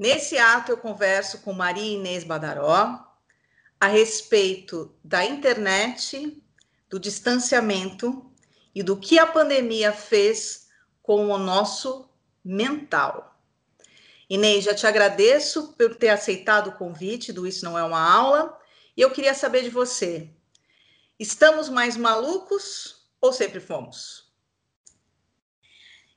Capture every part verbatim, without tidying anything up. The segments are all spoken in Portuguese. Nesse ato, eu converso com Maria Inês Badaró a respeito da internet, do distanciamento e do que a pandemia fez com o nosso mental. Inês, já te agradeço por ter aceitado o convite do Isso Não É Uma Aula. E eu queria saber de você, estamos mais malucos ou sempre fomos?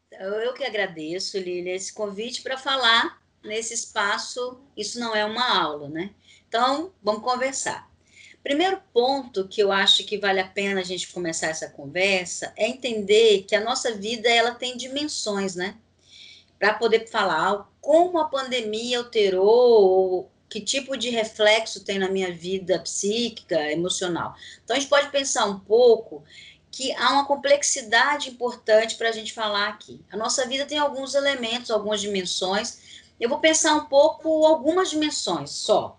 Eu que agradeço, Lília, esse convite para falar nesse espaço, isso não é uma aula, né? Então, vamos conversar. Primeiro ponto que eu acho que vale a pena a gente começar essa conversa é entender que a nossa vida ela tem dimensões, né? Para poder falar como a pandemia alterou, que tipo de reflexo tem na minha vida psíquica, emocional. Então, a gente pode pensar um pouco que há uma complexidade importante para a gente falar aqui. A nossa vida tem alguns elementos, algumas dimensões. Eu vou pensar um pouco algumas dimensões só.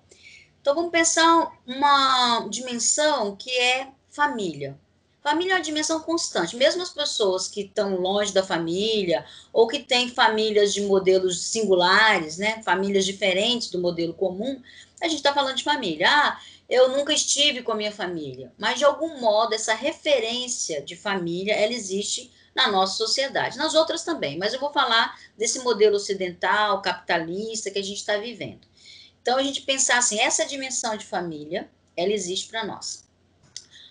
Então, vamos pensar uma dimensão que é família. Família é uma dimensão constante. Mesmo as pessoas que estão longe da família ou que têm famílias de modelos singulares, né? Famílias diferentes do modelo comum, a gente está falando de família. Ah, eu nunca estive com a minha família. Mas, de algum modo, essa referência de família, ela existe na nossa sociedade. Nas outras também, mas eu vou falar desse modelo ocidental, capitalista, que a gente está vivendo. Então, a gente pensar assim, essa dimensão de família, ela existe para nós.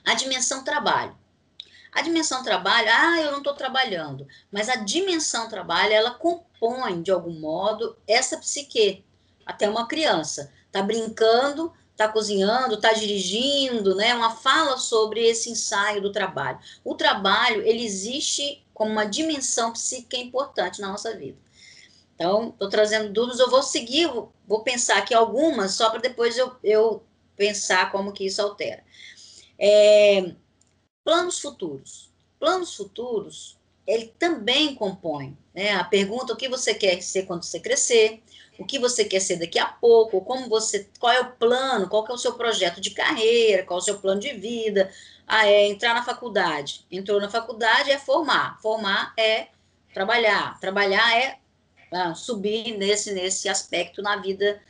A dimensão trabalho. A dimensão trabalho, ah, eu não estou trabalhando, mas a dimensão trabalho, ela compõe, de algum modo, essa psique. Até uma criança está brincando, está cozinhando, está dirigindo, né? Uma fala sobre esse ensaio do trabalho. O trabalho, ele existe como uma dimensão psíquica importante na nossa vida. Então, estou trazendo dúvidas, eu vou seguir, vou pensar aqui algumas, só para depois eu, eu pensar como que isso altera. É, planos futuros. Planos futuros, ele também compõe, né? A pergunta, o que você quer ser quando você crescer? O que você quer ser daqui a pouco, como você, qual é o plano, qual que é o seu projeto de carreira, qual é o seu plano de vida. Ah, é entrar na faculdade. Entrou na faculdade é formar. Formar é trabalhar. Trabalhar é ah, subir nesse, nesse aspecto na vida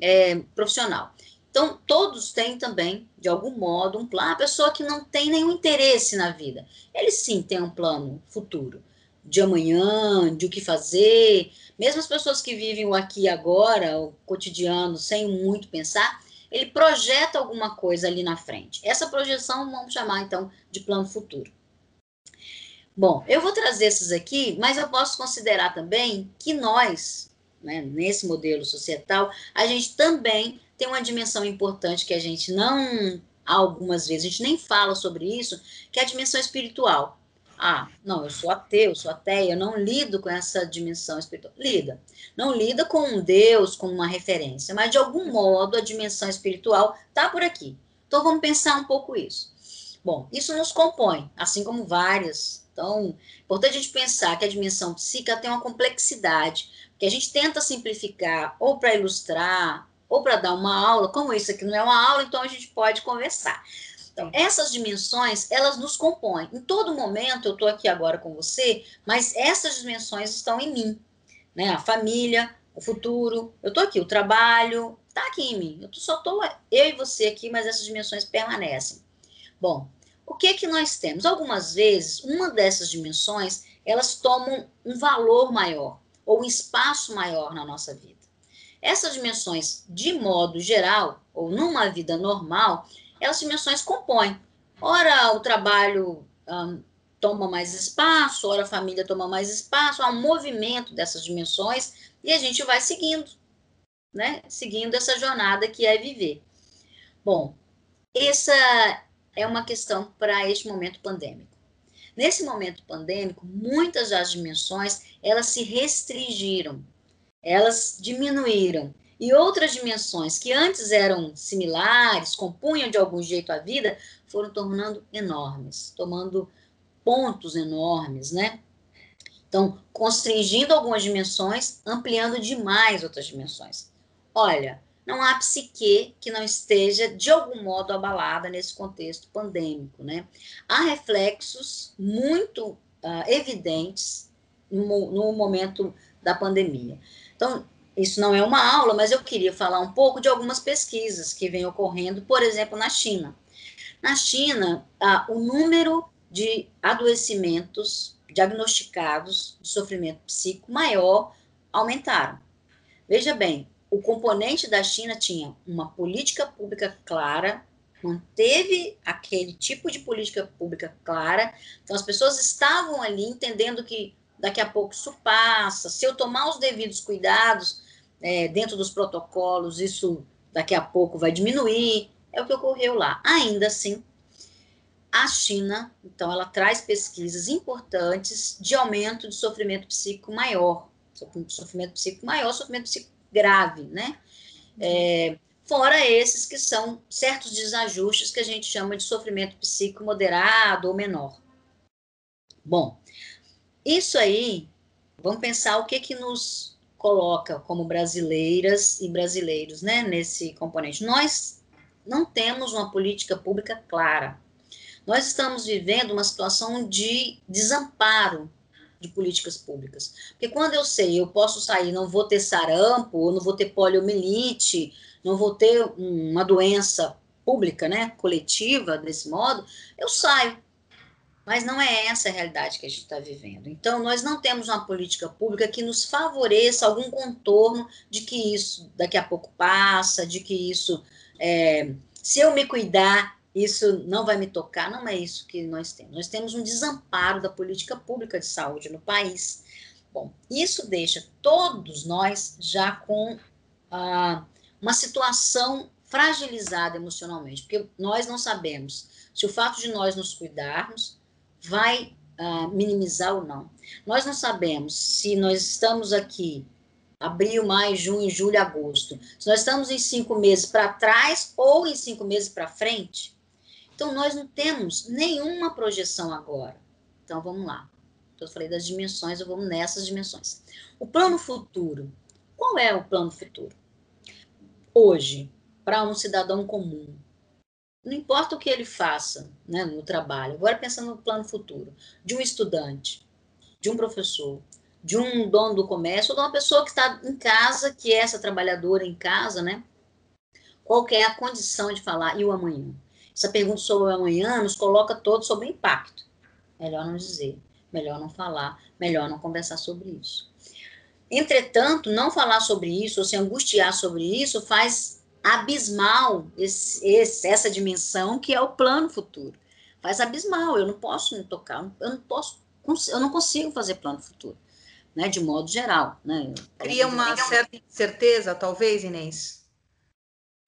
é, profissional. Então, todos têm também, de algum modo, um plano. A pessoa que não tem nenhum interesse na vida, ele sim tem um plano futuro. De amanhã, de o que fazer. Mesmo as pessoas que vivem o aqui e agora, o cotidiano, sem muito pensar, ele projeta alguma coisa ali na frente. Essa projeção vamos chamar, então, de plano futuro. Bom, eu vou trazer esses aqui, mas eu posso considerar também que nós, né, nesse modelo societal, a gente também tem uma dimensão importante que a gente não, algumas vezes, a gente nem fala sobre isso, que é a dimensão espiritual. Ah, não, eu sou ateu, eu sou ateia, eu não lido com essa dimensão espiritual. Lida. Não lida com um Deus, com uma referência, mas de algum modo a dimensão espiritual está por aqui. Então vamos pensar um pouco isso. Bom, isso nos compõe, assim como várias. Então, é importante a gente pensar que a dimensão psíquica tem uma complexidade, que a gente tenta simplificar ou para ilustrar, ou para dar uma aula, como isso aqui não é uma aula, então a gente pode conversar. Então, essas dimensões, elas nos compõem. Em todo momento, eu estou aqui agora com você, mas essas dimensões estão em mim, né? A família, o futuro, eu estou aqui, o trabalho, está aqui em mim. Eu só estou eu e você aqui, mas essas dimensões permanecem. Bom, o que que nós temos? Algumas vezes, uma dessas dimensões, elas tomam um valor maior, ou um espaço maior na nossa vida. Essas dimensões, de modo geral, ou numa vida normal, elas dimensões compõem. Ora, o trabalho um, toma mais espaço, ora, a família toma mais espaço, há um movimento dessas dimensões e a gente vai seguindo, né? Seguindo essa jornada que é viver. Bom, essa é uma questão para este momento pandêmico. Nesse momento pandêmico, muitas das dimensões, elas se restringiram, elas diminuíram. E outras dimensões que antes eram similares, compunham de algum jeito a vida, foram tornando enormes, tomando pontos enormes, né? Então, constringindo algumas dimensões, ampliando demais outras dimensões. Olha, não há psique que não esteja, de algum modo, abalada nesse contexto pandêmico, né? Há reflexos muito uh, evidentes no, no momento da pandemia. Então, isso não é uma aula, mas eu queria falar um pouco de algumas pesquisas que vêm ocorrendo, por exemplo, na China. Na China, ah, o número de adoecimentos diagnosticados de sofrimento psíquico maior aumentaram. Veja bem, o componente da China tinha uma política pública clara, manteve aquele tipo de política pública clara, então as pessoas estavam ali entendendo que daqui a pouco isso passa, se eu tomar os devidos cuidados é, dentro dos protocolos, isso daqui a pouco vai diminuir, é o que ocorreu lá. Ainda assim, a China, então, ela traz pesquisas importantes de aumento de sofrimento psíquico maior, sofrimento psíquico maior, sofrimento psíquico grave, né? É, fora esses que são certos desajustes que a gente chama de sofrimento psíquico moderado ou menor. Bom, isso aí, vamos pensar o que que nos coloca como brasileiras e brasileiros, né, nesse componente. Nós não temos uma política pública clara. Nós estamos vivendo uma situação de desamparo de políticas públicas. Porque quando eu sei, eu posso sair, não vou ter sarampo, não vou ter poliomielite, não vou ter uma doença pública, né, coletiva, desse modo, eu saio. Mas não é essa a realidade que a gente está vivendo. Então, nós não temos uma política pública que nos favoreça algum contorno de que isso daqui a pouco passa, de que isso, é, se eu me cuidar, isso não vai me tocar. Não é isso que nós temos. Nós temos um desamparo da política pública de saúde no país. Bom, isso deixa todos nós já com ah, uma situação fragilizada emocionalmente, porque nós não sabemos se o fato de nós nos cuidarmos vai uh, minimizar ou não. Nós não sabemos se nós estamos aqui, abril, maio, junho, julho, agosto, se nós estamos em cinco meses para trás ou em cinco meses para frente. Então, nós não temos nenhuma projeção agora. Então, vamos lá. Eu falei das dimensões, eu vou nessas dimensões. O plano futuro. Qual é o plano futuro? Hoje, para um cidadão comum, não importa o que ele faça, né, no trabalho, agora pensando no plano futuro, de um estudante, de um professor, de um dono do comércio, ou de uma pessoa que está em casa, que é essa trabalhadora em casa, né? Qual que é a condição de falar, e o amanhã? Essa pergunta sobre o amanhã nos coloca todos sobre o impacto. Melhor não dizer, melhor não falar, melhor não conversar sobre isso. Entretanto, não falar sobre isso, ou se angustiar sobre isso, faz abismal esse, esse, essa dimensão que é o plano futuro. Faz abismal, eu não posso me tocar, eu não, posso, eu não consigo fazer plano futuro, né, de modo geral. Né? Cria uma certa incerteza, talvez, Inês?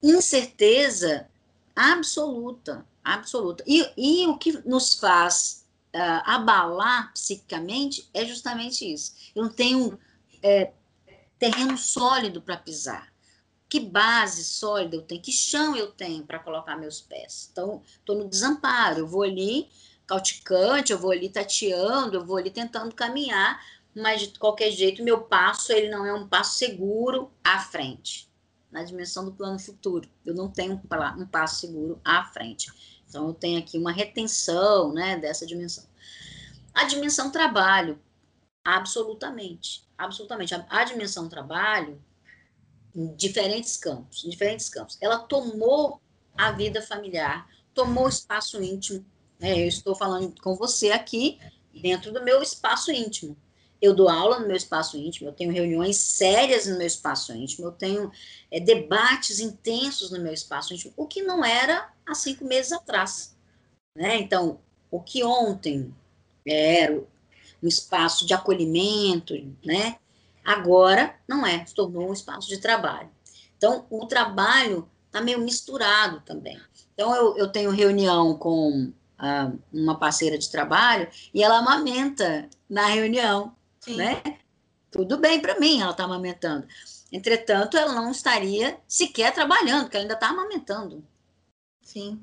Incerteza absoluta, absoluta. E, e o que nos faz uh, abalar psiquicamente é justamente isso. Eu não tenho é, terreno sólido para pisar. Que base sólida eu tenho, que chão eu tenho para colocar meus pés? Então, estou no desamparo, eu vou ali cauticante, eu vou ali tateando, eu vou ali tentando caminhar, mas de qualquer jeito, meu passo, ele não é um passo seguro à frente, na dimensão do plano futuro. Eu não tenho um passo seguro à frente. Então, eu tenho aqui uma retenção, né, dessa dimensão. A dimensão trabalho, absolutamente, absolutamente. A, a dimensão trabalho, em diferentes campos, em diferentes campos. Ela tomou a vida familiar, tomou o espaço íntimo. É, eu estou falando com você aqui dentro do meu espaço íntimo. Eu dou aula no meu espaço íntimo, eu tenho reuniões sérias no meu espaço íntimo, eu tenho é, debates intensos no meu espaço íntimo, o que não era há cinco meses atrás. Né? Então, o que ontem era um espaço de acolhimento, né? Agora, não é, se tornou um espaço de trabalho. Então, o trabalho está meio misturado também. Então, eu, eu tenho reunião com ah, uma parceira de trabalho e ela amamenta na reunião, sim, né? Tudo bem para mim, ela está amamentando. Entretanto, ela não estaria sequer trabalhando, porque ela ainda está amamentando. Sim.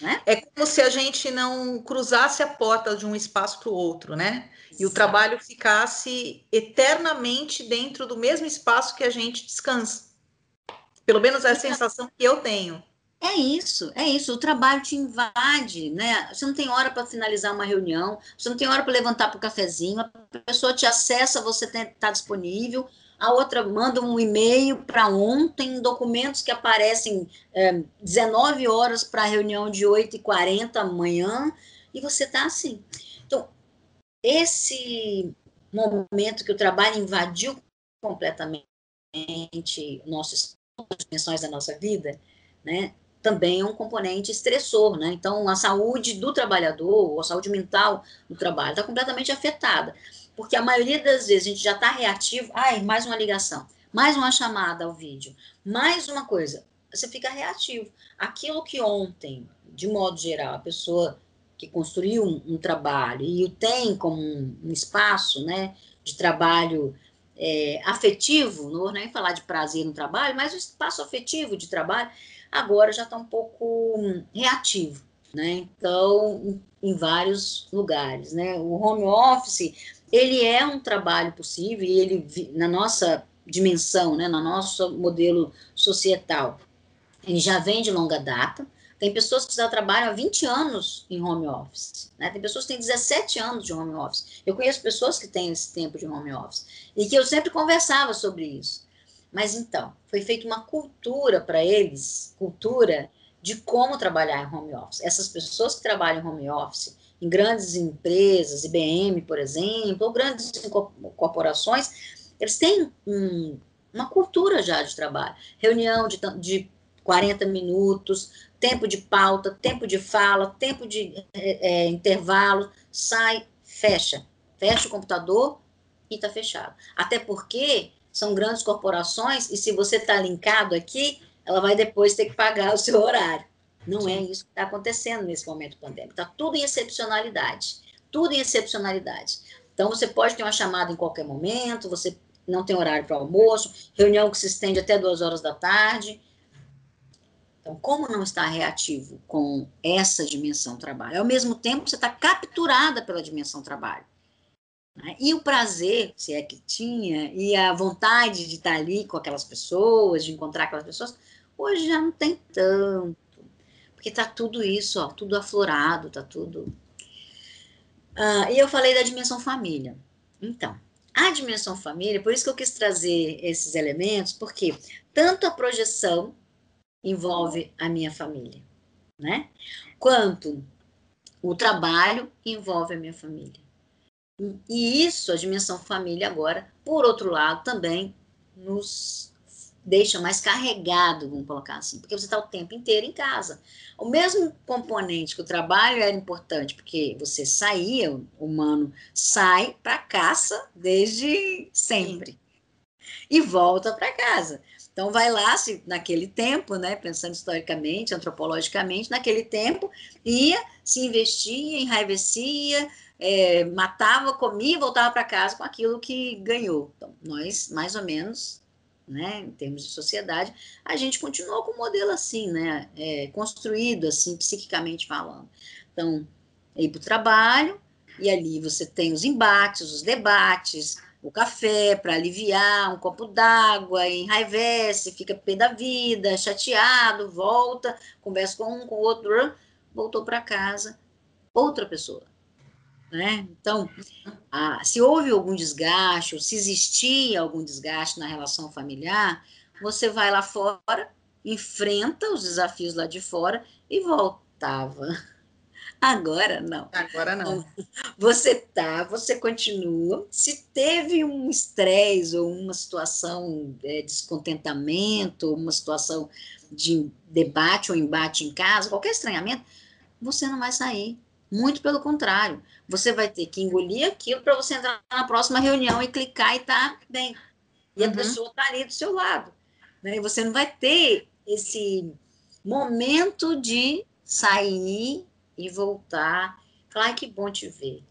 Né? É como se a gente não cruzasse a porta de um espaço para o outro, né? Exato. E o trabalho ficasse eternamente dentro do mesmo espaço que a gente descansa. Pelo menos é a sensação que eu tenho. É isso, é isso. O trabalho te invade, né? Você não tem hora para finalizar uma reunião, você não tem hora para levantar para o cafezinho, a pessoa te acessa, você está disponível, a outra manda um e-mail para ontem, documentos que aparecem é, dezenove horas para a reunião de oito e quarenta amanhã, e você está assim. Então, esse momento que o trabalho invadiu completamente nossos, as dimensões da nossa vida, né, também é um componente estressor, né? Então, a saúde do trabalhador, a saúde mental do trabalho está completamente afetada, porque a maioria das vezes a gente já está reativo. Ai, mais uma ligação, mais uma chamada ao vídeo, mais uma coisa, você fica reativo. Aquilo que ontem, de modo geral, a pessoa que construiu um, um trabalho e o tem como um, um espaço, né, de trabalho é, afetivo, não vou nem falar de prazer no trabalho, mas o espaço afetivo de trabalho, agora já está um pouco reativo, né? Então, em vários lugares, né? O home office, ele é um trabalho possível, e ele, na nossa dimensão, né, no nosso modelo societal, ele já vem de longa data. Tem pessoas que já trabalham há vinte anos em home office, né? Tem pessoas que têm dezessete anos de home office. Eu conheço pessoas que têm esse tempo de home office, e que eu sempre conversava sobre isso. Mas, então, foi feita uma cultura para eles, cultura de como trabalhar em home office. Essas pessoas que trabalham em home office, em grandes empresas, I B M, por exemplo, ou grandes corporações, eles têm hum, uma cultura já de trabalho. Reunião de, de quarenta minutos, tempo de pauta, tempo de fala, tempo de é, é, intervalo, sai, fecha. Fecha o computador e está fechado. Até porque são grandes corporações, e se você está linkado aqui, ela vai depois ter que pagar o seu horário. Não é isso que está acontecendo nesse momento pandêmico. Está tudo em excepcionalidade. Tudo em excepcionalidade. Então, você pode ter uma chamada em qualquer momento, você não tem horário para almoço, reunião que se estende até duas horas da tarde. Então, como não estar reativo com essa dimensão trabalho? Ao mesmo tempo, você está capturada pela dimensão trabalho. E o prazer, se é que tinha, e a vontade de estar ali com aquelas pessoas, de encontrar aquelas pessoas, hoje já não tem tanto. Porque está tudo isso, ó, tudo aflorado, está tudo... Ah, e eu falei da dimensão família. Então, a dimensão família, por isso que eu quis trazer esses elementos, porque tanto a projeção envolve a minha família, né? Quanto o trabalho envolve a minha família. E isso, a dimensão família agora, por outro lado, também nos deixa mais carregado, vamos colocar assim, porque você está o tempo inteiro em casa. O mesmo componente que o trabalho era importante, porque você saía, o humano sai para caça desde sempre e volta para casa. Então vai lá, se, naquele tempo, né, pensando historicamente, antropologicamente, naquele tempo ia, se investia, enraivecia, É, matava, comia e voltava para casa com aquilo que ganhou. Então, nós, mais ou menos, né, em termos de sociedade, a gente continuou com um modelo assim, né, é, construído assim, psiquicamente falando. Então, é ir para o trabalho, e ali você tem os embates, os debates, o café para aliviar, um copo d'água, enraivece, fica pé da vida, chateado, volta, conversa com um, com o outro, voltou para casa, outra pessoa. Né? Então, a, se houve algum desgaste, ou se existia algum desgaste na relação familiar, você vai lá fora, enfrenta os desafios lá de fora e voltava. Agora não. Agora não. Você tá, você continua. Se teve um estresse ou uma situação de descontentamento, uma situação de debate ou embate em casa, qualquer estranhamento, você não vai sair. Muito pelo contrário, você vai ter que engolir aquilo para você entrar na próxima reunião e clicar e tá bem. E uhum. A pessoa tá ali do seu lado. Né? E você não vai ter esse momento de sair e voltar. Falar, ah, que bom te ver.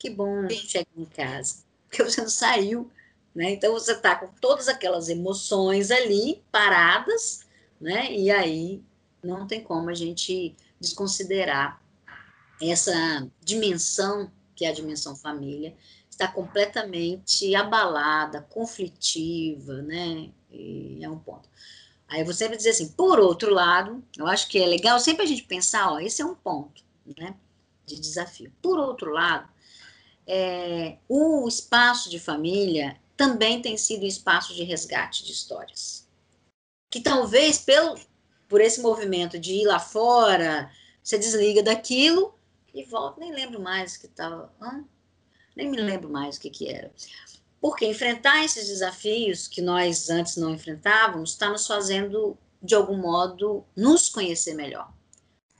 Que bom chegar em casa. Porque você não saiu. Né? Então, você tá com todas aquelas emoções ali, paradas, né? E aí não tem como a gente desconsiderar essa dimensão, que é a dimensão família, está completamente abalada, conflitiva, né? E é um ponto. Aí eu vou sempre dizer assim, por outro lado, eu acho que é legal sempre a gente pensar, ó, esse é um ponto, né, de desafio. Por outro lado, é, o espaço de família também tem sido espaço de resgate de histórias. Que talvez, pelo, por esse movimento de ir lá fora, você desliga daquilo e volta, nem lembro mais o que estava... Nem me lembro mais o que, que era. Porque enfrentar esses desafios que nós antes não enfrentávamos está nos fazendo, de algum modo, nos conhecer melhor.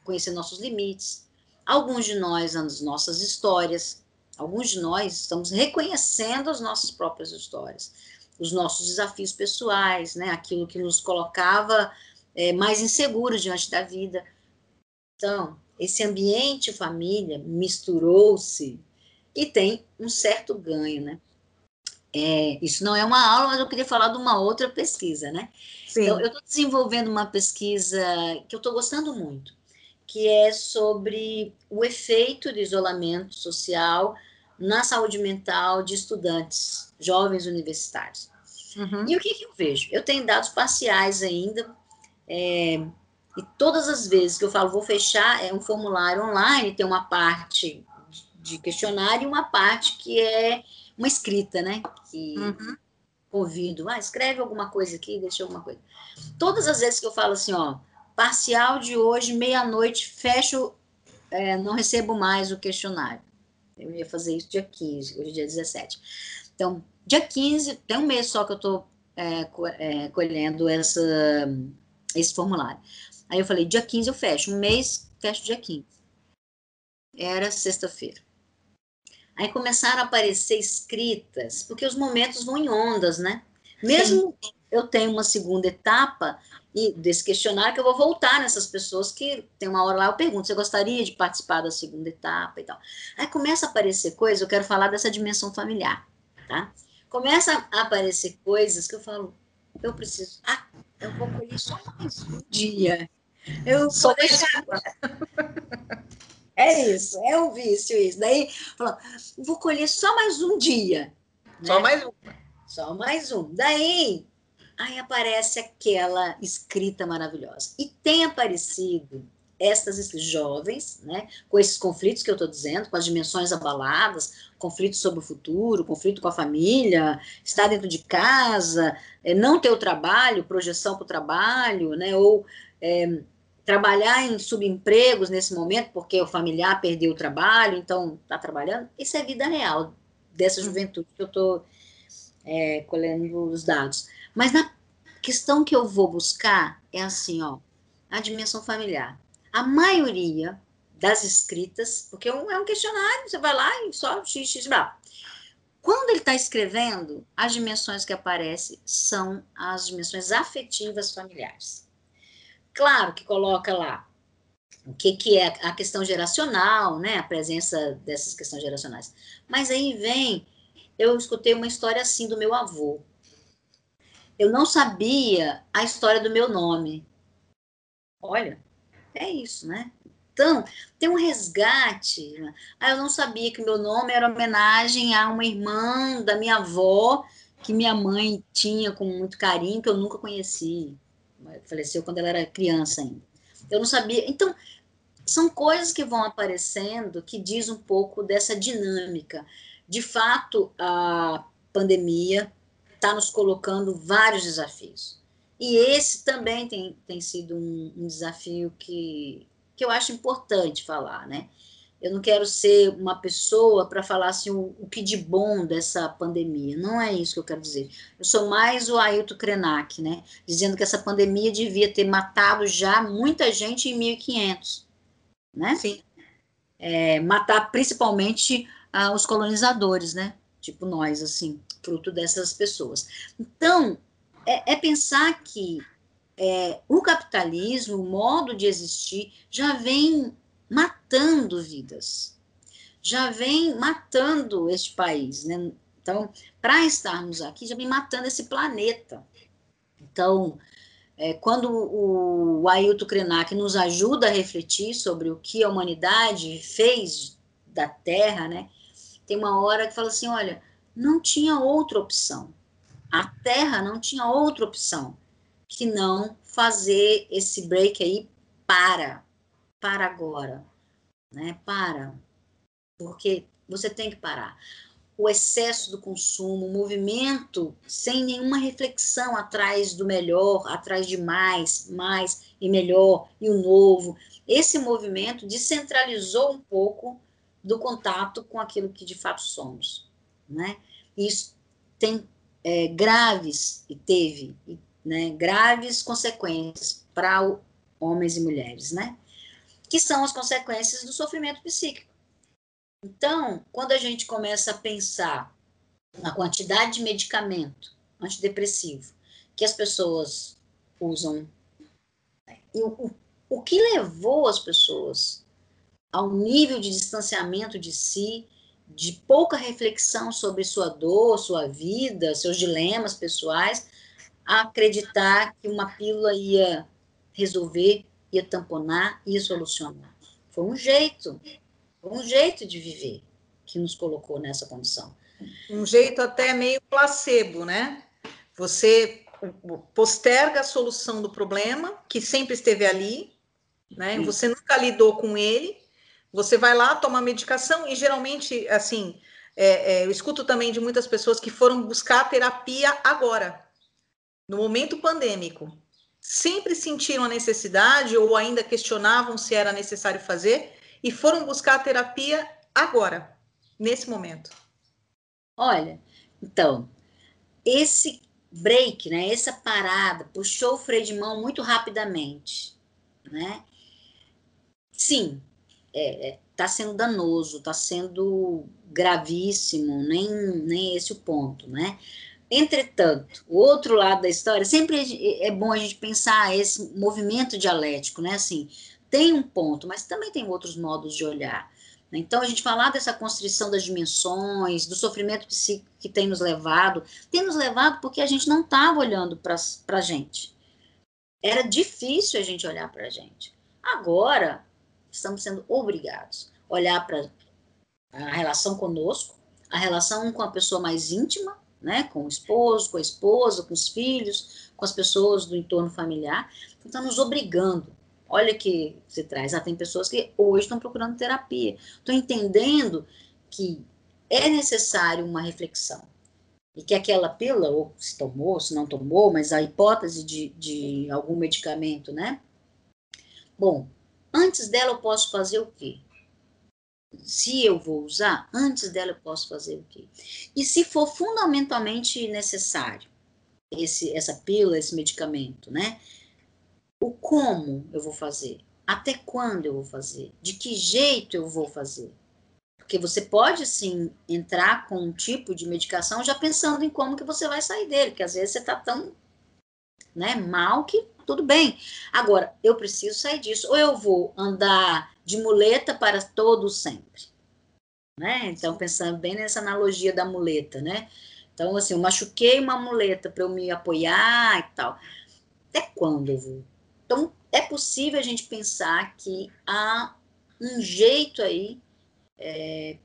Conhecer nossos limites. Alguns de nós, as nossas histórias. Alguns de nós estamos reconhecendo as nossas próprias histórias. Os nossos desafios pessoais, né? Aquilo que nos colocava é, mais inseguros diante da vida. Então, esse ambiente família misturou-se e tem um certo ganho, né? É, isso não é uma aula, mas eu queria falar de uma outra pesquisa, né? Sim. Então, eu estou desenvolvendo uma pesquisa que eu estou gostando muito, que é sobre o efeito do isolamento social na saúde mental de estudantes, jovens universitários. Uhum. E o que, que eu vejo? Eu tenho dados parciais ainda, é, e todas as vezes que eu falo, vou fechar, é um formulário online, tem uma parte de questionário e uma parte que é uma escrita, né? Que uhum. convido, ah, escreve alguma coisa aqui, deixa alguma coisa. Todas as vezes que eu falo assim, ó, parcial de hoje, meia-noite, fecho, é, não recebo mais o questionário. Eu ia fazer isso dia quinze, hoje é dia dezessete. Então, dia quinze, tem um mês só que eu estou é, co é, colhendo essa, esse formulário. Aí eu falei, dia quinze eu fecho, um mês, fecho dia quinze. Era sexta-feira. Aí começaram a aparecer escritas, porque os momentos vão em ondas, né? Mesmo Sim. eu tenho uma segunda etapa e desse questionário que eu vou voltar nessas pessoas que tem uma hora lá, eu pergunto, você gostaria de participar da segunda etapa e tal? Aí começa a aparecer coisas, eu quero falar dessa dimensão familiar, tá? Começa a aparecer coisas que eu falo, eu preciso, ah, eu vou colher só mais um dia. Eu só vou deixar agora. É isso, é um vício isso. Daí, falou, vou colher só mais um dia. Só né? mais um. Só mais um. Daí, aí aparece aquela escrita maravilhosa. E tem aparecido essas jovens, né, com esses conflitos que eu estou dizendo, com as dimensões abaladas, conflitos sobre o futuro, conflito com a família, estar dentro de casa, não ter o trabalho, projeção para o trabalho, né, ou... É, trabalhar em subempregos nesse momento, porque o familiar perdeu o trabalho, então está trabalhando. Isso é vida real dessa juventude que eu estou é, colhendo os dados. Mas na questão que eu vou buscar é assim, ó, a dimensão familiar. A maioria das escritas, porque é um questionário, você vai lá e só x, x, blá. Quando ele está escrevendo, as dimensões que aparecem são as dimensões afetivas familiares. Claro que coloca lá o que, que é a questão geracional, né? A presença dessas questões geracionais. Mas aí vem, eu escutei uma história assim do meu avô. Eu não sabia a história do meu nome. Olha, é isso, né? Então, tem um resgate. Ah, eu não sabia que meu nome era homenagem a uma irmã da minha avó, que minha mãe tinha com muito carinho, que eu nunca conheci. Faleceu quando ela era criança ainda. Eu não sabia. Então, são coisas que vão aparecendo que diz um pouco dessa dinâmica. De fato, a pandemia está nos colocando vários desafios. E esse também tem, tem sido um, um desafio que, que eu acho importante falar, né? Eu não quero ser uma pessoa para falar assim, o, o que de bom dessa pandemia. Não é isso que eu quero dizer. Eu sou mais o Ailton Krenak, né? Dizendo que essa pandemia devia ter matado já muita gente em mil e quinhentos. Né? Sim. É, matar principalmente ah, os colonizadores, né? Tipo nós, assim, fruto dessas pessoas. Então, é, é pensar que é, o capitalismo, o modo de existir, já vem... matando vidas, já vem matando este país, né? Então, para estarmos aqui, já vem matando esse planeta. Então, é, quando o, o Ailton Krenak nos ajuda a refletir sobre o que a humanidade fez da Terra, né? Tem uma hora que fala assim, olha, não tinha outra opção, a Terra não tinha outra opção que não fazer esse break aí para... para agora, né? Para, porque você tem que parar. o excesso do consumo, o movimento sem nenhuma reflexão atrás do melhor, atrás de mais, mais e melhor, e o novo. Esse movimento descentralizou um pouco do contato com aquilo que de fato somos, né? E isso tem é, graves, e teve, né, graves consequências para homens e mulheres, né? Que são as consequências do sofrimento psíquico. Então, quando a gente começa a pensar na quantidade de medicamento antidepressivo que as pessoas usam, e o, o que levou as pessoas ao nível de distanciamento de si, de pouca reflexão sobre sua dor, sua vida, seus dilemas pessoais, a acreditar que uma pílula ia resolver, ia tamponar, ia solucionar. Foi um jeito... um jeito de viver que nos colocou nessa condição. Um jeito até meio placebo, né? Você posterga a solução do problema, que sempre esteve ali, né? Você nunca lidou com ele, você vai lá, toma medicação, e geralmente, assim, é, é, eu escuto também de muitas pessoas que foram buscar terapia agora, no momento pandêmico. Sempre sentiram a necessidade, ou ainda questionavam se era necessário fazer, e foram buscar a terapia agora, nesse momento. Olha, então, esse break, né, essa parada, puxou o freio de mão muito rapidamente, né? Sim, é, tá sendo danoso, tá sendo gravíssimo, nem, nem esse o ponto, né? Entretanto, o outro lado da história, sempre é bom a gente pensar esse movimento dialético, né, assim... Tem um ponto, mas também tem outros modos de olhar. Então, a gente falar dessa constrição das dimensões, do sofrimento psíquico que tem nos levado, tem nos levado porque a gente não estava olhando para a gente. Era difícil a gente olhar para a gente. Agora, estamos sendo obrigados a olhar para a relação conosco, a relação com a pessoa mais íntima, né? Com o esposo, com a esposa, com os filhos, com as pessoas do entorno familiar. Então, está nos obrigando. Olha que você traz, ah, tem pessoas que hoje estão procurando terapia, estão entendendo que é necessário uma reflexão, e que aquela pílula, ou se tomou, se não tomou, mas a hipótese de, de algum medicamento, né? Bom, antes dela eu posso fazer o quê? Se eu vou usar, antes dela eu posso fazer o quê? E se for fundamentalmente necessário esse, essa pílula, esse medicamento, né? O como eu vou fazer? Até quando eu vou fazer? De que jeito eu vou fazer? Porque você pode, sim, entrar com um tipo de medicação já pensando em como que você vai sair dele, porque às vezes você está tão, né, mal que tudo bem. Agora, eu preciso sair disso, ou eu vou andar de muleta para todo sempre. Né? Então, pensando bem nessa analogia da muleta, né? Então, assim, eu machuquei uma muleta para eu me apoiar e tal. Até quando eu vou? Então, é possível a gente pensar que há um jeito aí é,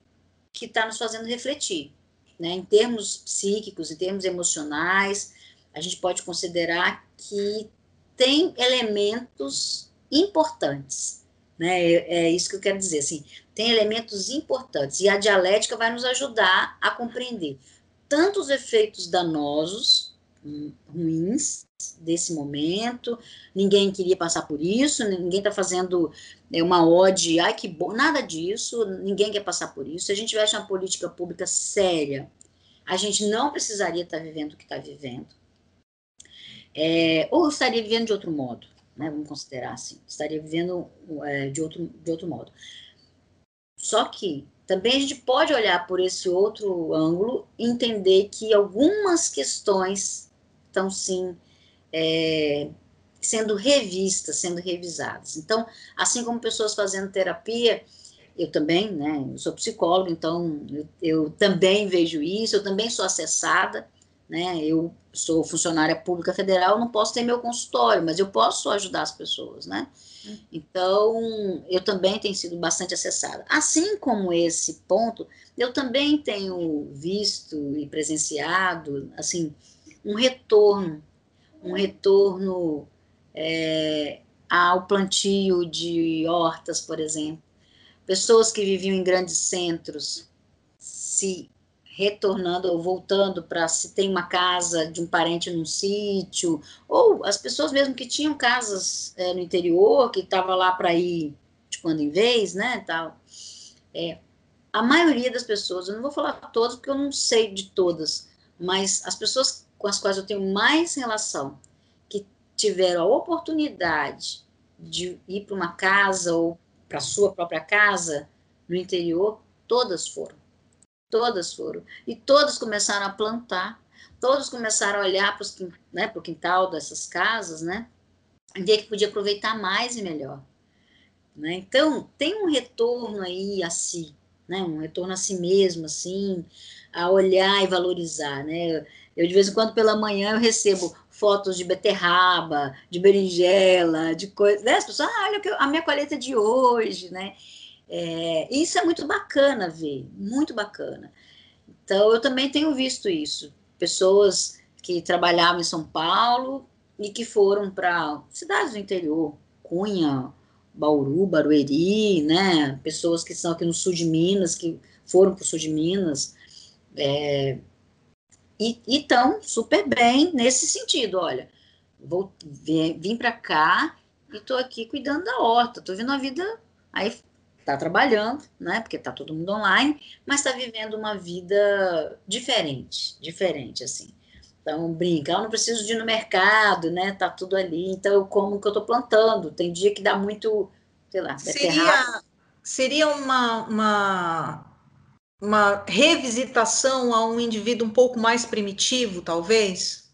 que está nos fazendo refletir, né? Em termos psíquicos, em termos emocionais, a gente pode considerar que tem elementos importantes, né? É, é isso que eu quero dizer, assim, tem elementos importantes, e a dialética vai nos ajudar a compreender tanto os efeitos danosos, ruins, desse momento, ninguém queria passar por isso, ninguém está fazendo uma ode, ai que bom, nada disso, ninguém quer passar por isso. Se a gente tivesse uma política pública séria, a gente não precisaria estar vivendo o que está vivendo, é, ou estaria vivendo de outro modo, né, vamos considerar assim, estaria vivendo é, de, outro, de outro modo. Só que também a gente pode olhar por esse outro ângulo e entender que algumas questões estão sim É, sendo revistas, sendo revisadas. Então, assim como pessoas fazendo terapia, eu também, né, eu sou psicóloga, então eu, eu também vejo isso, eu também sou acessada, né, eu sou funcionária pública federal, não posso ter meu consultório, mas eu posso ajudar as pessoas, né, então eu também tenho sido bastante acessada. Assim como esse ponto, eu também tenho visto e presenciado, assim, um retorno um retorno é, ao plantio de hortas, por exemplo. Pessoas que viviam em grandes centros se retornando ou voltando para se tem uma casa de um parente num sítio, ou as pessoas mesmo que tinham casas é, no interior, que estavam lá para ir de quando em vez, né, tal. É, a maioria das pessoas, eu não vou falar todas porque eu não sei de todas, mas as pessoas com as quais eu tenho mais relação, que tiveram a oportunidade de ir para uma casa ou para a sua própria casa no interior, todas foram. Todas foram. E todas começaram a plantar, todos começaram a olhar para o né, quintal dessas casas, né? E ver que podia aproveitar mais e melhor. Né? Então, tem um retorno aí a si, né? Um retorno a si mesmo, assim, a olhar e valorizar, né? Eu, de vez em quando, pela manhã, eu recebo fotos de beterraba, de berinjela, de coisas, né? As pessoas, ah, olha a minha colheita de hoje, né? É, isso é muito bacana ver, muito bacana. Então, eu também tenho visto isso. Pessoas que trabalhavam em São Paulo e que foram para cidades do interior, Cunha, Bauru, Barueri, né? Pessoas que são aqui no sul de Minas, que foram para o sul de Minas, é, e estão super bem nesse sentido. Olha, vou, vim, vim para cá e estou aqui cuidando da horta, estou vivendo a vida... aí está trabalhando, né, porque está todo mundo online, mas está vivendo uma vida diferente, diferente, assim. Então, brinca, eu não preciso de ir no mercado, né, tá tudo ali, então eu como o que eu estou plantando, tem dia que dá muito, sei lá, seria, seria uma, uma, uma revisitação a um indivíduo um pouco mais primitivo, talvez?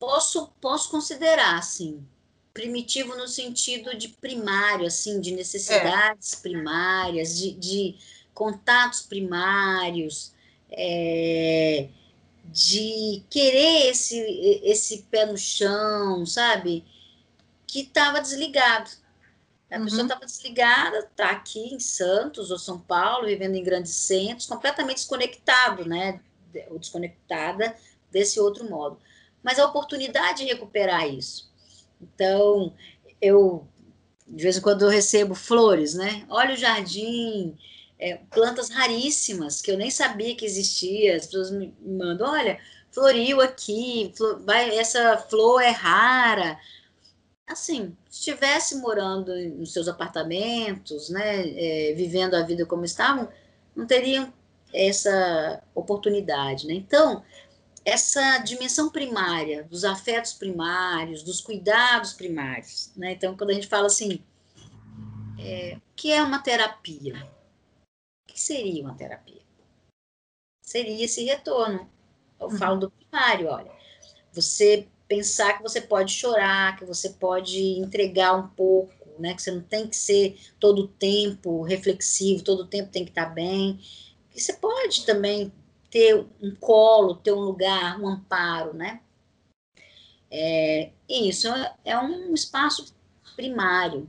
Posso, posso considerar, sim. Primitivo no sentido de primário, assim, de necessidades é. primárias, de, de contatos primários, é, de querer esse, esse pé no chão, sabe? Que estava desligado. A uhum. pessoa estava desligada, está aqui em Santos ou São Paulo, vivendo em grandes centros, completamente desconectado, né? Ou desconectada desse outro modo. Mas a oportunidade de recuperar isso. Então, eu, de vez em quando, eu recebo flores, né? Olha o jardim, é, plantas raríssimas, que eu nem sabia que existia. As pessoas me mandam, olha, floriu aqui, flor, vai, essa flor é rara. Assim, se estivesse morando nos seus apartamentos, né, é, vivendo a vida como estavam, não teriam essa oportunidade, né? Então... essa dimensão primária, dos afetos primários, dos cuidados primários, né? Então, quando a gente fala assim, é, o que é uma terapia? O que seria uma terapia? Seria esse retorno. Eu uhum. falo do primário, olha. Você pensar que você pode chorar, que você pode entregar um pouco, né? Que você não tem que ser todo o tempo reflexivo, todo o tempo tem que estar bem. E você pode também... ter um colo, ter um lugar, um amparo, né? É, isso é um espaço primário,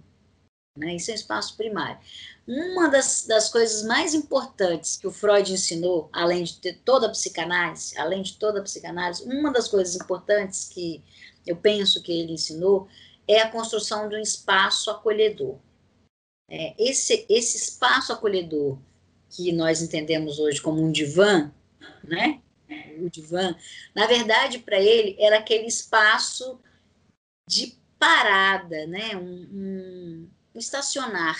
né? Isso é um espaço primário. Uma das, das coisas mais importantes que o Freud ensinou, além de ter toda a psicanálise, além de toda a psicanálise, uma das coisas importantes que eu penso que ele ensinou é a construção de um espaço acolhedor. É, esse, esse espaço acolhedor que nós entendemos hoje como um divã, né? O divã, na verdade, para ele, era aquele espaço de parada, né? um, um estacionar,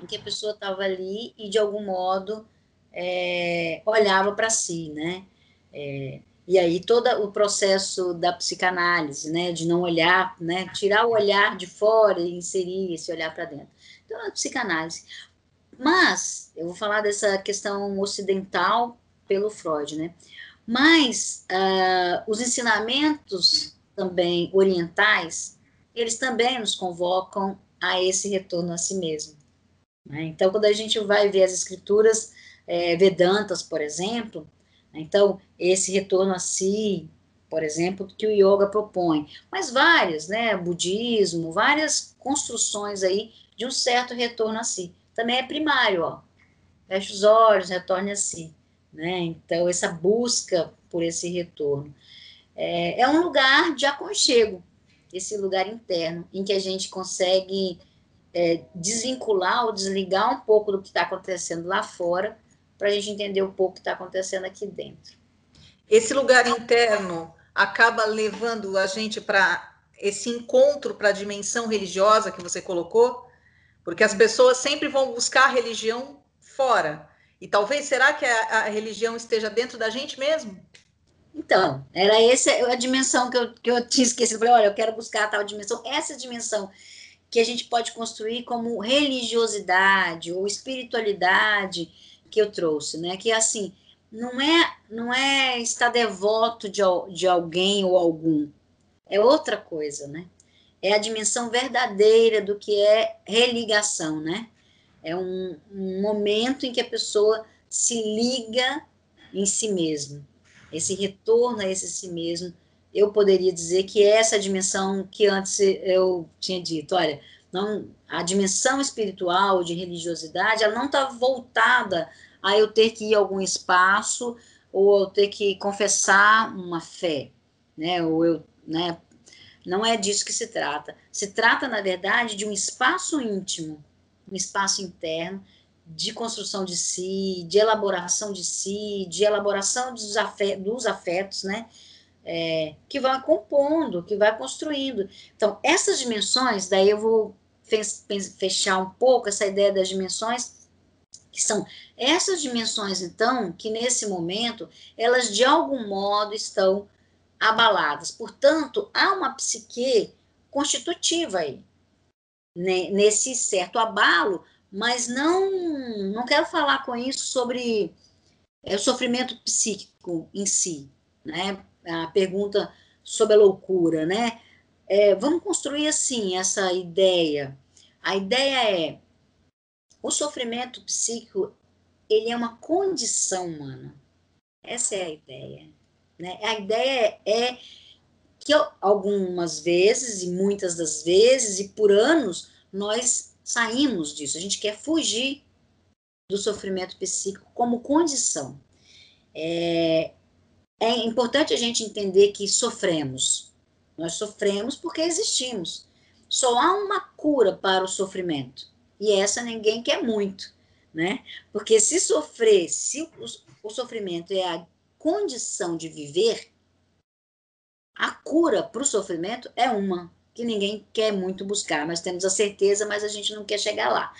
em que a pessoa estava ali e, de algum modo, é, olhava para si. Né? É, e aí todo o processo da psicanálise, né? De não olhar, né? Tirar o olhar de fora e inserir esse olhar para dentro. Então, a psicanálise... Mas, eu vou falar dessa questão ocidental pelo Freud, né? Mas uh, os ensinamentos também orientais, eles também nos convocam a esse retorno a si mesmo. Né? Então, quando a gente vai ver as escrituras é, Vedantas, por exemplo, né? Então, esse retorno a si, por exemplo, que o yoga propõe, mas várias, né? Budismo, várias construções aí de um certo retorno a si. Também é primário, ó. Fecha os olhos, retorne a si, né? Então, essa busca por esse retorno. É, é um lugar de aconchego, esse lugar interno, em que a gente consegue é, desvincular ou desligar um pouco do que está acontecendo lá fora para a gente entender um pouco o que está acontecendo aqui dentro. Esse lugar interno acaba levando a gente para esse encontro, para a dimensão religiosa que você colocou, porque as pessoas sempre vão buscar a religião fora. E talvez, será que a, a religião esteja dentro da gente mesmo? Então, era essa a dimensão que eu, que eu tinha esquecido. Eu falei, olha, eu quero buscar a tal dimensão. Essa dimensão que a gente pode construir como religiosidade ou espiritualidade que eu trouxe, né? Que, assim, não é, não é estar devoto de, de alguém ou algum. É outra coisa, né? É a dimensão verdadeira do que é religação, né? É um, um momento em que a pessoa se liga em si mesma. Esse retorno a esse si mesmo, eu poderia dizer que é essa dimensão que antes eu tinha dito, olha, não, a dimensão espiritual de religiosidade, ela não está voltada a eu ter que ir a algum espaço, ou eu ter que confessar uma fé, né? Ou eu, né? Não é disso que se trata. Se trata, na verdade, de um espaço íntimo, um espaço interno, de construção de si, de elaboração de si, de elaboração dos afetos, dos afetos, né? É, que vai compondo, que vai construindo. Então, essas dimensões, daí eu vou fechar um pouco essa ideia das dimensões, que são essas dimensões, então, que nesse momento, elas de algum modo estão abaladas. Portanto, há uma psique constitutiva aí, né? Nesse certo abalo. Mas não, não quero falar com isso sobre é, o sofrimento psíquico em si, né? A pergunta sobre a loucura, né? É, vamos construir assim essa ideia. A ideia é, o sofrimento psíquico, ele é uma condição humana. Essa é a ideia, né? A ideia é, é que algumas vezes, e muitas das vezes, e por anos, nós saímos disso, a gente quer fugir do sofrimento psíquico como condição. É, é importante a gente entender que sofremos. Nós sofremos porque existimos. Só há uma cura para o sofrimento. E essa ninguém quer muito, né? Porque se sofrer, se o, o sofrimento é a condição de viver, a cura para o sofrimento é uma que ninguém quer muito buscar, nós temos a certeza, mas a gente não quer chegar lá.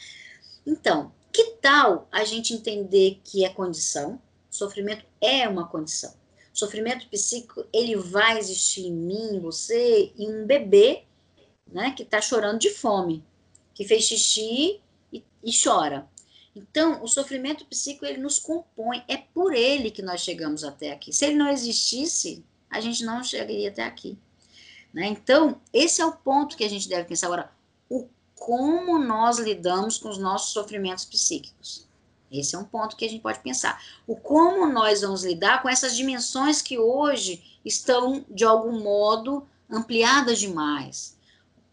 Então, que tal a gente entender que é condição? Sofrimento é uma condição. Sofrimento psíquico, ele vai existir em mim, em você, em um bebê, né, que está chorando de fome, que fez xixi e, e chora. Então, o sofrimento psíquico, ele nos compõe, é por ele que nós chegamos até aqui. Se ele não existisse, a gente não chegaria até aqui. Então, esse é o ponto que a gente deve pensar agora, o como nós lidamos com os nossos sofrimentos psíquicos. Esse é um ponto que a gente pode pensar. O como nós vamos lidar com essas dimensões que hoje estão, de algum modo, ampliadas demais.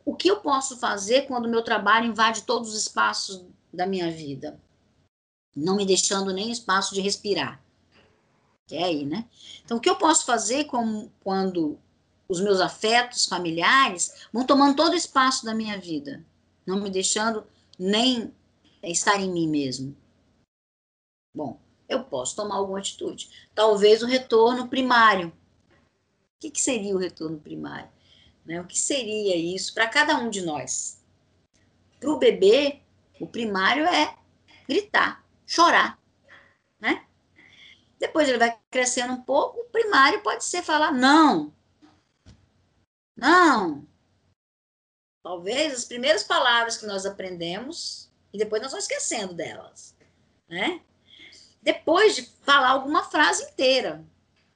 O que eu posso fazer quando o meu trabalho invade todos os espaços da minha vida? Não me deixando nem espaço de respirar. Que é aí, né? Então, o que eu posso fazer com, quando os meus afetos familiares vão tomando todo o espaço da minha vida, não me deixando nem estar em mim mesmo? Bom, eu posso tomar alguma atitude. Talvez o retorno primário. O que, que seria o retorno primário? Né? O que seria isso para cada um de nós? Para o bebê, o primário é gritar, chorar, né? Depois ele vai crescendo um pouco, o primário pode ser falar não. Não! Talvez as primeiras palavras que nós aprendemos e depois nós vamos esquecendo delas, né? Depois de falar alguma frase inteira,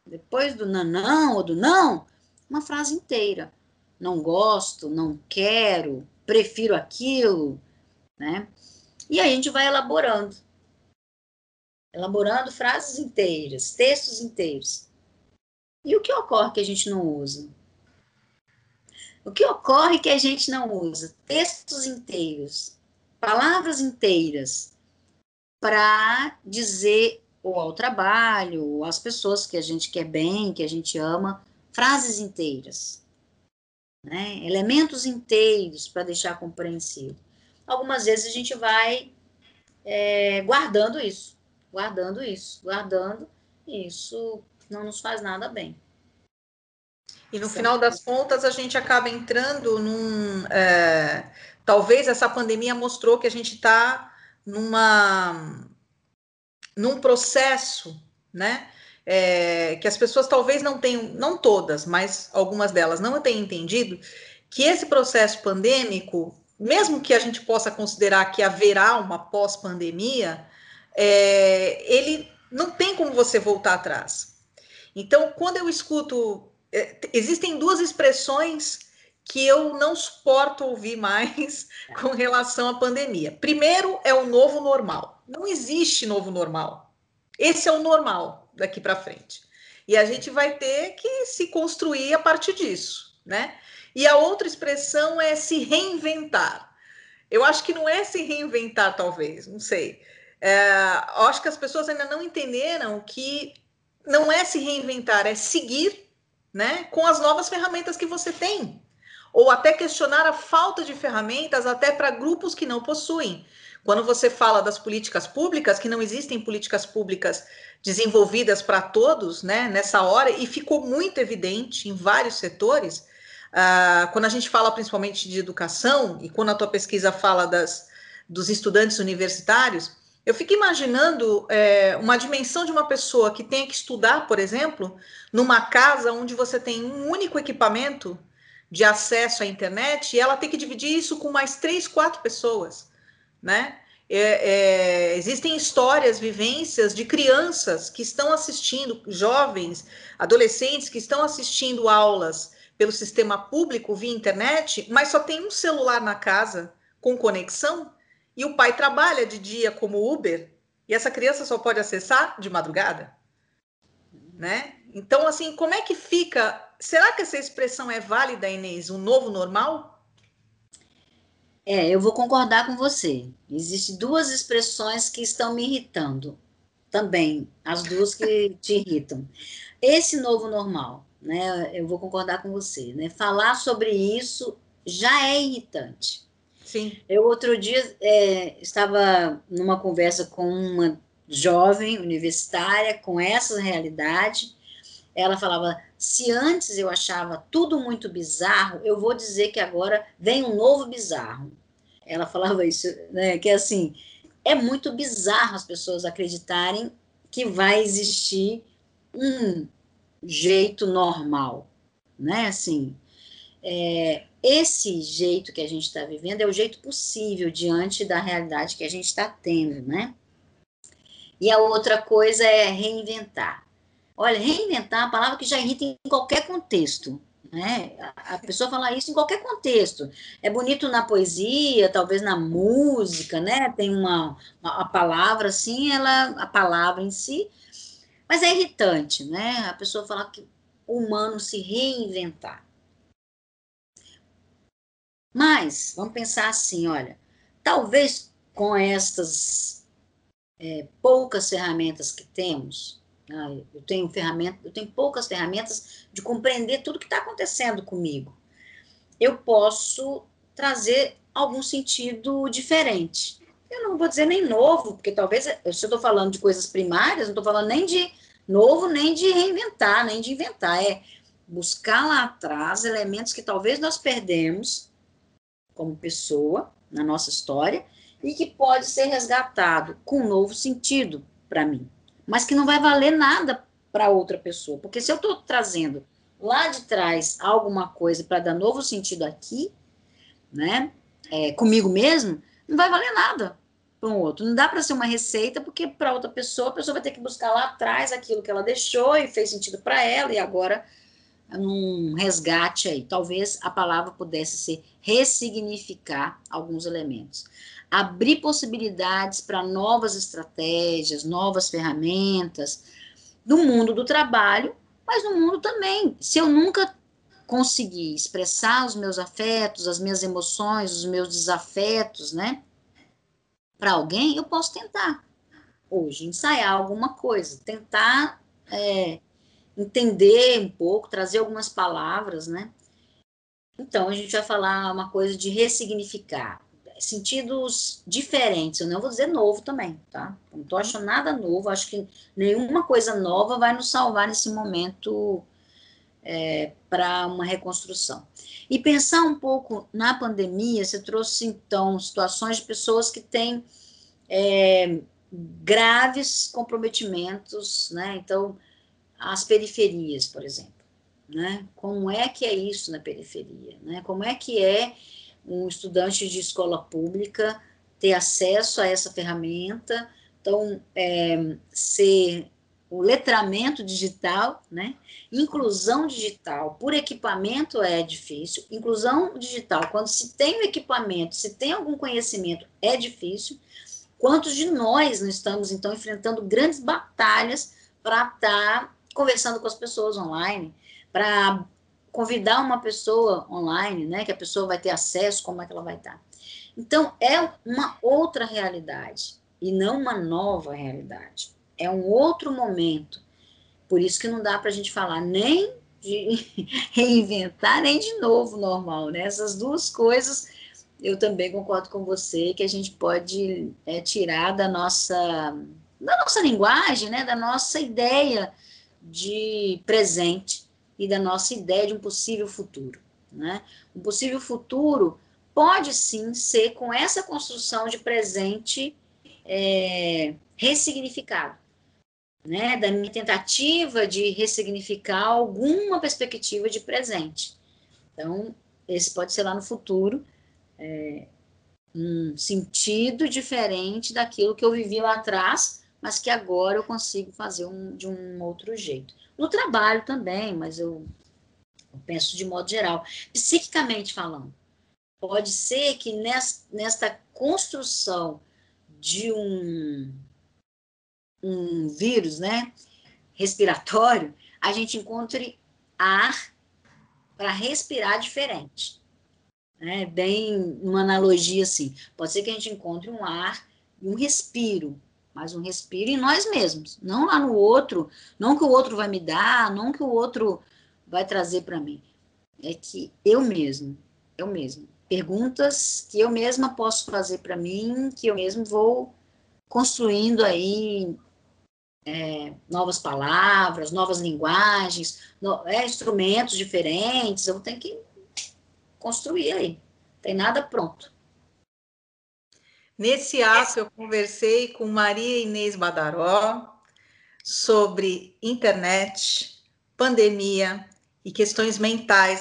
depois do nanão ou do não, uma frase inteira. Não gosto, não quero, prefiro aquilo, né? E aí a gente vai elaborando. Elaborando frases inteiras, textos inteiros. E o que ocorre que a gente não usa? O que ocorre que a gente não usa? Textos inteiros, palavras inteiras, para dizer ou ao trabalho, ou às pessoas que a gente quer bem, que a gente ama, frases inteiras, né? Elementos inteiros para deixar compreensível. Algumas vezes a gente vai é, guardando isso, guardando isso, guardando, e isso não nos faz nada bem. E no certo. Final das contas, a gente acaba entrando num... É, talvez essa pandemia mostrou que a gente está numa... num processo, né? É, que as pessoas talvez não tenham, não todas, mas algumas delas não tenham entendido que esse processo pandêmico, mesmo que a gente possa considerar que haverá uma pós-pandemia, é, ele não tem como você voltar atrás. Então, quando eu escuto... É, existem duas expressões que eu não suporto ouvir mais com relação à pandemia. Primeiro é o novo normal. Não existe novo normal. Esse é o normal daqui para frente, e a gente vai ter que se construir a partir disso, né? E a outra expressão é se reinventar. Eu acho que não é se reinventar, talvez, não sei, é, acho que as pessoas ainda não entenderam que não é se reinventar, é seguir, né, com as novas ferramentas que você tem, ou até questionar a falta de ferramentas até para grupos que não possuem. Quando você fala das políticas públicas, que não existem políticas públicas desenvolvidas para todos, né, nessa hora, e ficou muito evidente em vários setores, uh, quando a gente fala principalmente de educação, e quando a tua pesquisa fala das, dos estudantes universitários, eu fico imaginando é, uma dimensão de uma pessoa que tenha que estudar, por exemplo, numa casa onde você tem um único equipamento de acesso à internet, e ela tem que dividir isso com mais três, quatro pessoas, né? É, é, existem histórias, vivências de crianças que estão assistindo, jovens, adolescentes que estão assistindo aulas pelo sistema público via internet, mas só tem um celular na casa com conexão, e o pai trabalha de dia como Uber, e essa criança só pode acessar de madrugada, né? Então, assim, como é que fica? Será que essa expressão é válida, Inês? Um novo normal? É, eu vou concordar com você. Existem duas expressões que estão me irritando também, as duas que te irritam. Esse novo normal, né? Eu vou concordar com você, né? Falar sobre isso já é irritante. Sim. Eu outro dia é, estava numa conversa com uma jovem universitária com essa realidade. Ela falava, se antes eu achava tudo muito bizarro, eu vou dizer que agora vem um novo bizarro. Ela falava isso, né? Que assim, é muito bizarro as pessoas acreditarem que vai existir um jeito normal, né? Assim, é, esse jeito que a gente está vivendo é o jeito possível diante da realidade que a gente está tendo, né? E a outra coisa é reinventar. Olha, reinventar é uma palavra que já irrita em qualquer contexto, né? A pessoa fala isso em qualquer contexto. É bonito na poesia, talvez na música, né? Tem uma, uma a palavra assim, ela, a palavra em si, mas é irritante, né? A pessoa fala que o humano se reinventar. Mas, vamos pensar assim, olha, talvez com estas é, poucas ferramentas que temos... Ah, eu tenho ferramenta, eu tenho poucas ferramentas de compreender tudo que está acontecendo comigo. Eu posso trazer algum sentido diferente. Eu não vou dizer nem novo, porque talvez, se eu estou falando de coisas primárias, não estou falando nem de novo, nem de reinventar, nem de inventar. É buscar lá atrás elementos que talvez nós perdemos como pessoa, na nossa história, e que pode ser resgatado com um novo sentido para mim, mas que não vai valer nada para outra pessoa. Porque se eu estou trazendo lá de trás alguma coisa para dar novo sentido aqui, né, é, comigo mesmo, não vai valer nada para um outro. Não dá para ser uma receita, porque para outra pessoa, a pessoa vai ter que buscar lá atrás aquilo que ela deixou e fez sentido para ela, e agora num resgate aí. Talvez a palavra pudesse ser ressignificar alguns elementos. Abrir possibilidades para novas estratégias, novas ferramentas, no mundo do trabalho, mas no mundo também. Se eu nunca conseguir expressar os meus afetos, as minhas emoções, os meus desafetos, né, para alguém, eu posso tentar hoje ensaiar alguma coisa, tentar é, entender um pouco, trazer algumas palavras, né? Então, a gente vai falar uma coisa de ressignificar. sentidos diferentes. Eu não vou dizer novo também, tá? Não tô achando nada novo, acho que nenhuma coisa nova vai nos salvar nesse momento é, para uma reconstrução. E pensar um pouco na pandemia, você trouxe, então, situações de pessoas que têm é, graves comprometimentos, né? Então, as periferias, por exemplo. Né? Como é que é isso na periferia? Né? Como é que é um estudante de escola pública ter acesso a essa ferramenta? Então, é, ser o letramento digital, né? Inclusão digital por equipamento é difícil, inclusão digital, quando se tem o equipamento, se tem algum conhecimento, é difícil. Quantos de nós não estamos, então, enfrentando grandes batalhas para estar conversando com as pessoas online, para convidar uma pessoa online, né, que a pessoa vai ter acesso, como é que ela vai estar. Então, é uma outra realidade, e não uma nova realidade. É um outro momento. Por isso que não dá para a gente falar nem de reinventar, nem de novo normal, né? Essas duas coisas, eu também concordo com você, que a gente pode é, tirar da nossa, da nossa linguagem, né, da nossa ideia de presente, e da nossa ideia de um possível futuro, né? Um possível futuro pode, sim, ser com essa construção de presente é, ressignificado, né? Da minha tentativa de ressignificar alguma perspectiva de presente. Então, esse pode ser lá no futuro, é, um sentido diferente daquilo que eu vivi lá atrás, mas que agora eu consigo fazer um, de um outro jeito. No trabalho também, mas eu, eu penso de modo geral. Psiquicamente falando, pode ser que nesta, nesta construção de um, um vírus, né, respiratório, a gente encontre ar para respirar diferente. É bem uma analogia assim. Pode ser que a gente encontre um ar e um respiro, mas um respiro em nós mesmos, não lá no outro, não que o outro vai me dar, não que o outro vai trazer para mim. É que eu mesmo, eu mesmo. Perguntas que eu mesma posso fazer para mim, que eu mesmo vou construindo aí é, novas palavras, novas linguagens, no, é, instrumentos diferentes, eu tenho que construir aí, não tem nada pronto. Nesse ato, eu conversei com Maria Inês Badaró sobre internet, pandemia e questões mentais.